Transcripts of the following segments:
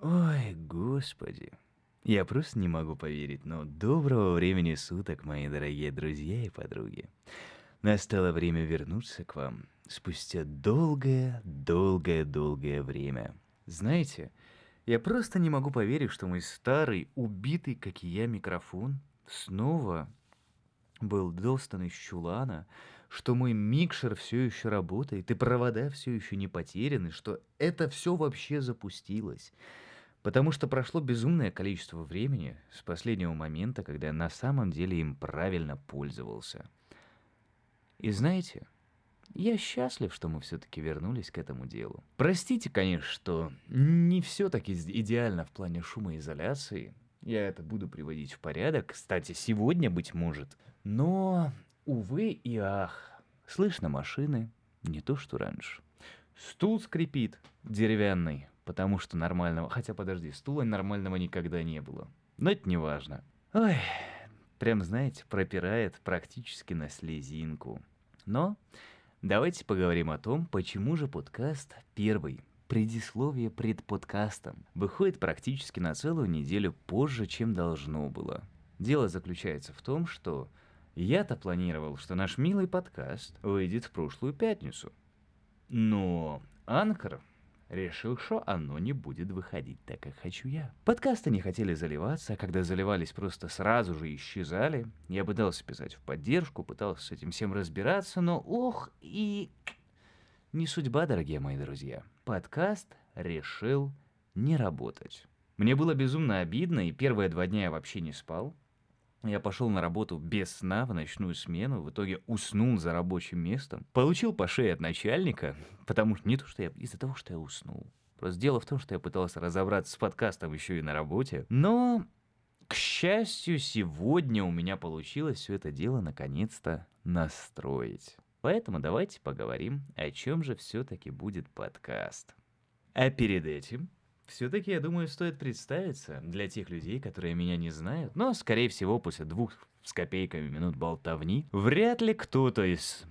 Ой, господи. Я просто не могу поверить, но доброго времени суток, мои дорогие друзья и подруги. Настало время вернуться к вам спустя долгое-долгое-долгое время. Знаете, я просто не могу поверить, что мой старый, убитый, как и я, микрофон снова был достан из чулана, что мой микшер все еще работает, и провода все еще не потеряны, что это все вообще запустилось. Потому что прошло безумное количество времени с последнего момента, когда я на самом деле им правильно пользовался. И знаете, я счастлив, что мы все-таки вернулись к этому делу. Простите, конечно, что не все так идеально в плане шумоизоляции. Я это буду приводить в порядок, кстати, сегодня, быть может. Но, увы и ах, слышно машины, не то что раньше. Стул скрипит деревянный, потому что нормального... Хотя, подожди, стула нормального никогда не было. Но это не важно. Ой, прям, знаете, пропирает практически на слезинку. Но давайте поговорим о том, почему же подкаст первый, предисловие пред подкастом, выходит практически на целую неделю позже, чем должно было. Дело заключается в том, что я-то планировал, что наш милый подкаст выйдет в прошлую пятницу. Но Анкор решил, что оно не будет выходить так, как хочу я. Подкасты не хотели заливаться, а когда заливались, просто сразу же исчезали. Я пытался писать в поддержку, пытался с этим всем разбираться, но ох и... Не судьба, дорогие мои друзья. Подкаст решил не работать. Мне было безумно обидно, и первые 2 дня я вообще не спал. Я пошел на работу без сна в ночную смену, в итоге уснул за рабочим местом. Получил по шее от начальника, потому что не то, что я... Из-за того, что я уснул. Просто дело в том, что я пытался разобраться с подкастом еще и на работе. Но, к счастью, сегодня у меня получилось все это дело наконец-то настроить. Поэтому давайте поговорим, о чем же все-таки будет подкаст. А перед этим, все-таки, я думаю, стоит представиться для тех людей, которые меня не знают, но, скорее всего, после 2 с копейками минут болтовни, вряд ли кто-то из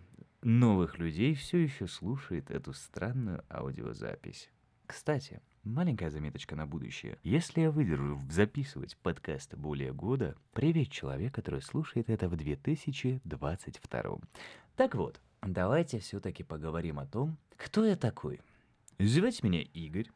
новых людей все еще слушает эту странную аудиозапись. Кстати, маленькая заметочка на будущее. Если я выдержу записывать подкасты более года, привет, человек, который слушает это в 2022. Так вот, давайте все-таки поговорим о том, кто я такой. Звать меня Игорь.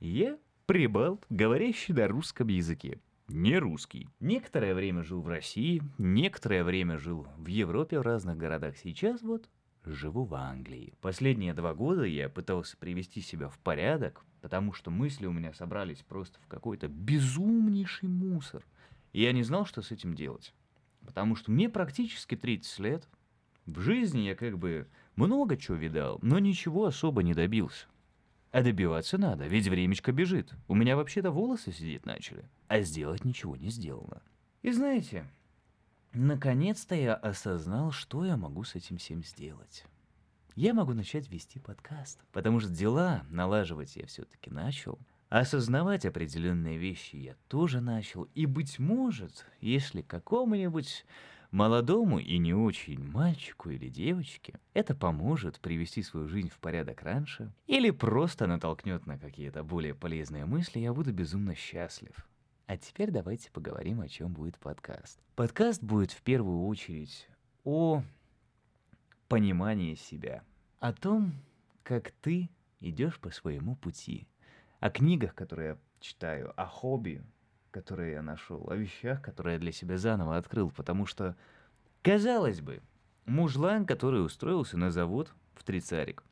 Я прибалт, говорящий на русском языке. Не русский. Некоторое время жил в России, некоторое время жил в Европе, в разных городах. Сейчас вот живу в Англии. Последние 2 года я пытался привести себя в порядок, потому что мысли у меня собрались просто в какой-то безумнейший мусор. И я не знал, что с этим делать. Потому что мне практически 30 лет. В жизни я как бы много чего видал, но ничего особо не добился. А добиваться надо, ведь времечко бежит. У меня вообще-то волосы сидеть начали, а сделать ничего не сделано. И знаете, наконец-то я осознал, что я могу с этим всем сделать. Я могу начать вести подкаст, потому что дела налаживать я все-таки начал. Осознавать определенные вещи я тоже начал. И, быть может, если какому-нибудь молодому и не очень мальчику или девочке это поможет привести свою жизнь в порядок раньше, или просто натолкнет на какие-то более полезные мысли, я буду безумно счастлив. А теперь давайте поговорим, о чем будет подкаст. Подкаст будет в первую очередь о понимании себя, о том, как ты идешь по своему пути, о книгах, которые я читаю, о хобби, которые я нашел, о вещах, которые я для себя заново открыл, потому что, казалось бы, мужлан, который устроился на завод в трицарик,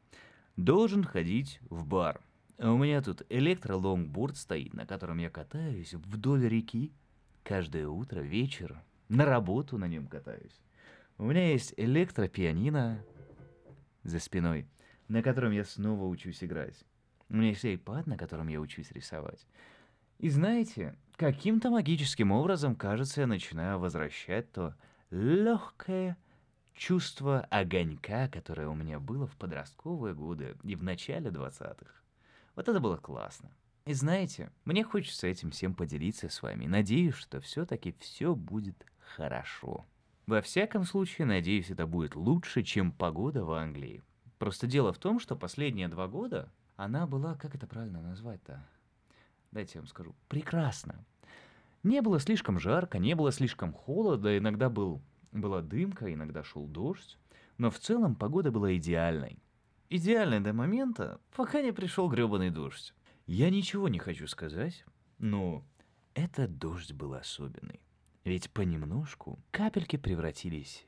должен ходить в бар. А у меня тут электролонгборд стоит, на котором я катаюсь вдоль реки, каждое утро, вечер, на работу на нем катаюсь. У меня есть электропианино за спиной, на котором я снова учусь играть. У меня есть iPad, на котором я учусь рисовать. И знаете, каким-то магическим образом, кажется, я начинаю возвращать то легкое чувство огонька, которое у меня было в подростковые годы и в начале 20-х. Вот это было классно. И знаете, мне хочется этим всем поделиться с вами. Надеюсь, что все-таки все будет хорошо. Во всяком случае, надеюсь, это будет лучше, чем погода в Англии. Просто дело в том, что последние 2 года она была, как это правильно назвать-то? дайте я вам скажу, прекрасно. Не было слишком жарко, не было слишком холодно, иногда была дымка, иногда шел дождь, но в целом погода была идеальной. Идеальной до момента, пока не пришел грёбаный дождь. Я ничего не хочу сказать, но этот дождь был особенный. Ведь понемножку капельки превратились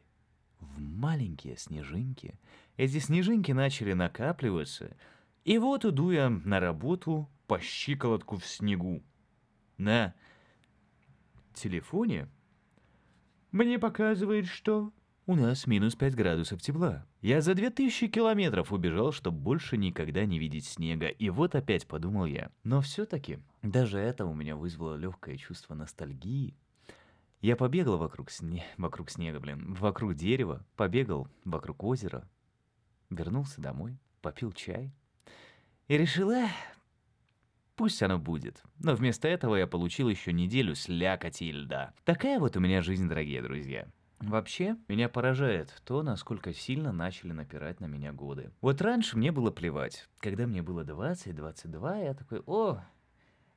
в маленькие снежинки. Эти снежинки начали накапливаться, и вот иду я на работу по щиколотку в снегу. На телефоне мне показывает, что у нас минус 5 градусов тепла. Я за 2000 километров убежал, чтобы больше никогда не видеть снега. И вот опять подумал я. Но все-таки даже это у меня вызвало легкое чувство ностальгии. Я побегал вокруг дерева, побегал вокруг озера, вернулся домой, попил чай и решил, пусть оно будет. Но вместо этого я получил еще неделю слякоти и льда. Такая вот у меня жизнь, дорогие друзья. Вообще, меня поражает то, насколько сильно начали напирать на меня годы. Вот раньше мне было плевать. Когда мне было 20-22, я такой,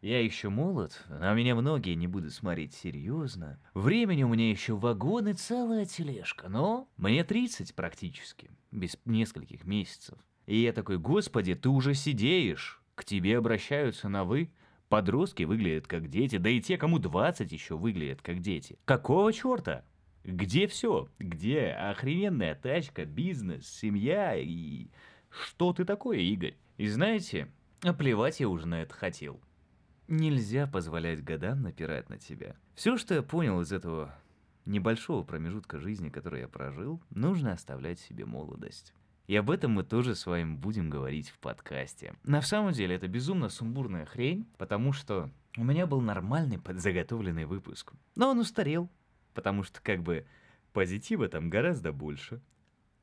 я еще молод, на меня многие не будут смотреть серьезно. Времени у меня еще вагон и целая тележка, но мне 30 практически, без нескольких месяцев. И я такой, господи, ты уже сидеешь, к тебе обращаются на «вы». Подростки выглядят как дети, да и те, кому 20 еще, выглядят как дети. Какого черта? Где все? Где охрененная тачка, бизнес, семья и... Что ты такое, Игорь? И знаете, плевать я уже на это хотел. Нельзя позволять годам напирать на тебя. Все, что я понял из этого небольшого промежутка жизни, который я прожил, нужно оставлять себе молодость. И об этом мы тоже с вами будем говорить в подкасте. На самом деле это безумно сумбурная хрень, потому что у меня был нормальный подзаготовленный выпуск. Но он устарел, потому что как бы позитива там гораздо больше.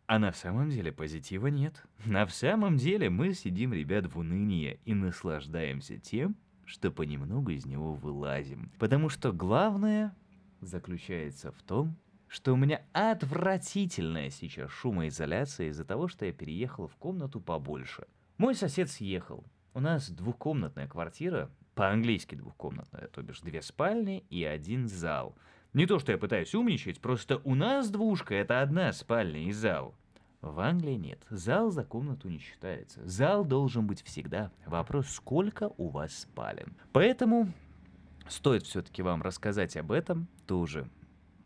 А на самом деле позитива нет. На самом деле мы сидим, ребят, в унынии и наслаждаемся тем, что понемногу из него вылазим. Потому что главное заключается в том, что у меня отвратительная сейчас шумоизоляция из-за того, что я переехал в комнату побольше. Мой сосед съехал. У нас двухкомнатная квартира, по-английски двухкомнатная, то бишь 2 спальни и 1 зал. Не то, что я пытаюсь умничать, просто у нас двушка — это 1 спальня и зал. В Англии нет. Зал за комнату не считается. Зал должен быть всегда. Вопрос, сколько у вас спален. Поэтому стоит все-таки вам рассказать об этом тоже.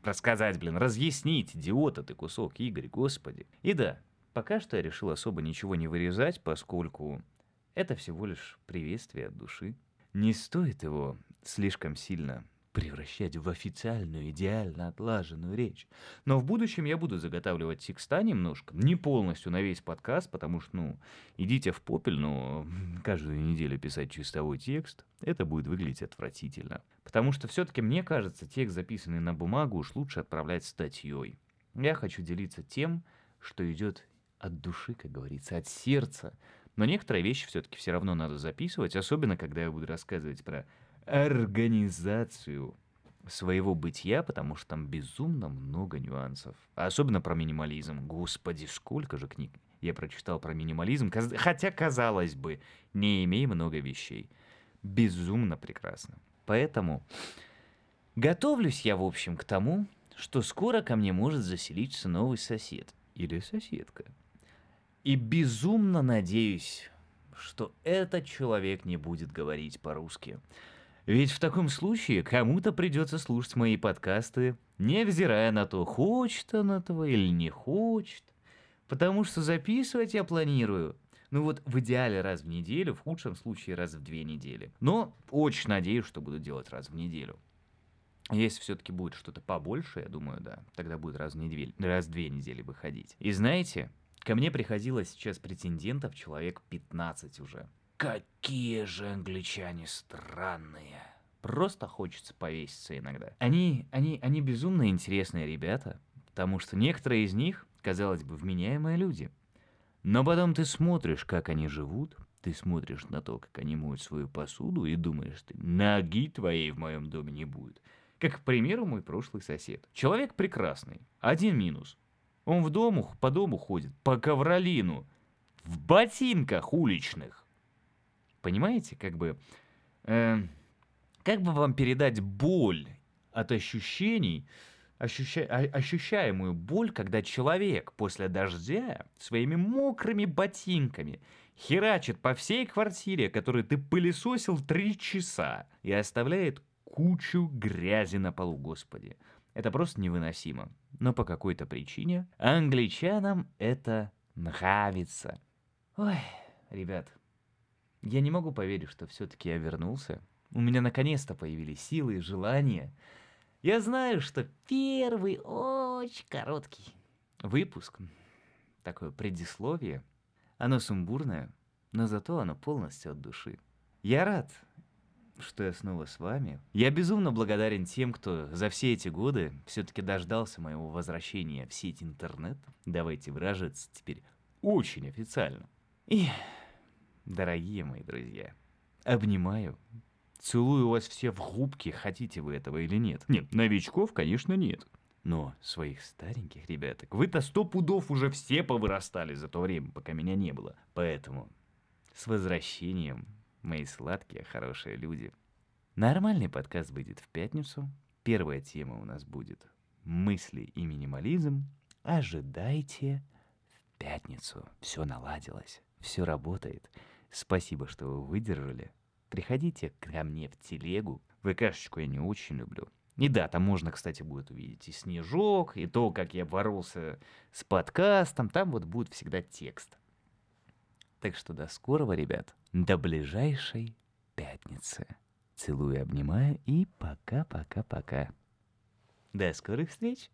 Рассказать, разъяснить, идиота ты кусок, Игорь, господи. И да, пока что я решил особо ничего не вырезать, поскольку это всего лишь приветствие от души. Не стоит его слишком сильно превращать в официальную, идеально отлаженную речь. Но в будущем я буду заготавливать текста немножко, не полностью на весь подкаст, потому что, идите в попель, но каждую неделю писать чистовой текст, это будет выглядеть отвратительно. Потому что все-таки, мне кажется, текст, записанный на бумагу, уж лучше отправлять статьей. Я хочу делиться тем, что идет от души, как говорится, от сердца. Но некоторые вещи все-таки все равно надо записывать, особенно когда я буду рассказывать про организацию своего бытия, потому что там безумно много нюансов. Особенно про минимализм. Господи, сколько же книг я прочитал про минимализм, хотя, казалось бы, не имей много вещей. Безумно прекрасно. Поэтому готовлюсь я, в общем, к тому, что скоро ко мне может заселиться новый сосед или соседка. И безумно надеюсь, что этот человек не будет говорить по-русски. Ведь в таком случае кому-то придется слушать мои подкасты, невзирая на то, хочет он этого или не хочет. Потому что записывать я планирую, в идеале раз в неделю, в худшем случае раз в 2 недели. Но очень надеюсь, что буду делать раз в неделю. Если все-таки будет что-то побольше, я думаю, да, тогда будет раз в 2 недели выходить. И знаете, ко мне приходило сейчас претендентов человек 15 уже. Какие же англичане странные. Просто хочется повеситься иногда. Они безумно интересные ребята, потому что некоторые из них, казалось бы, вменяемые люди. Но потом ты смотришь, как они живут, ты смотришь на то, как они моют свою посуду, и думаешь, ты, ноги твоей в моем доме не будет. Как, к примеру, мой прошлый сосед. Человек прекрасный. 1 минус. Он по дому ходит, по ковролину, в ботинках уличных. Понимаете, Как бы вам передать боль от ощущений, ощущаемую боль, когда человек после дождя своими мокрыми ботинками херачит по всей квартире, которую ты пылесосил 3 часа, и оставляет кучу грязи на полу, господи. Это просто невыносимо. Но по какой-то причине англичанам это нравится. Ой, ребят, я не могу поверить, что все-таки я вернулся. У меня наконец-то появились силы и желания. Я знаю, что первый очень короткий выпуск, такое предисловие, оно сумбурное, но зато оно полностью от души. Я рад, что я снова с вами. Я безумно благодарен тем, кто за все эти годы все-таки дождался моего возвращения в сеть интернет. Давайте выражаться теперь очень официально. И, дорогие мои друзья, обнимаю. Целую вас все в губки, хотите вы этого или нет. Нет, новичков, конечно, нет. Но своих стареньких ребяток, вы-то 100 пудов уже все повырастали за то время, пока меня не было. Поэтому с возвращением, мои сладкие, хорошие люди. Нормальный подкаст выйдет в пятницу. Первая тема у нас будет «Мысли и минимализм». Ожидайте в пятницу. Все наладилось, все работает. Спасибо, что вы выдержали. Приходите ко мне в телегу. ВКшечку я не очень люблю. И да, там можно, кстати, будет увидеть и снежок, и то, как я боролся с подкастом. Там вот будет всегда текст. Так что до скорого, ребят. До ближайшей пятницы. Целую, обнимаю и пока-пока-пока. До скорых встреч!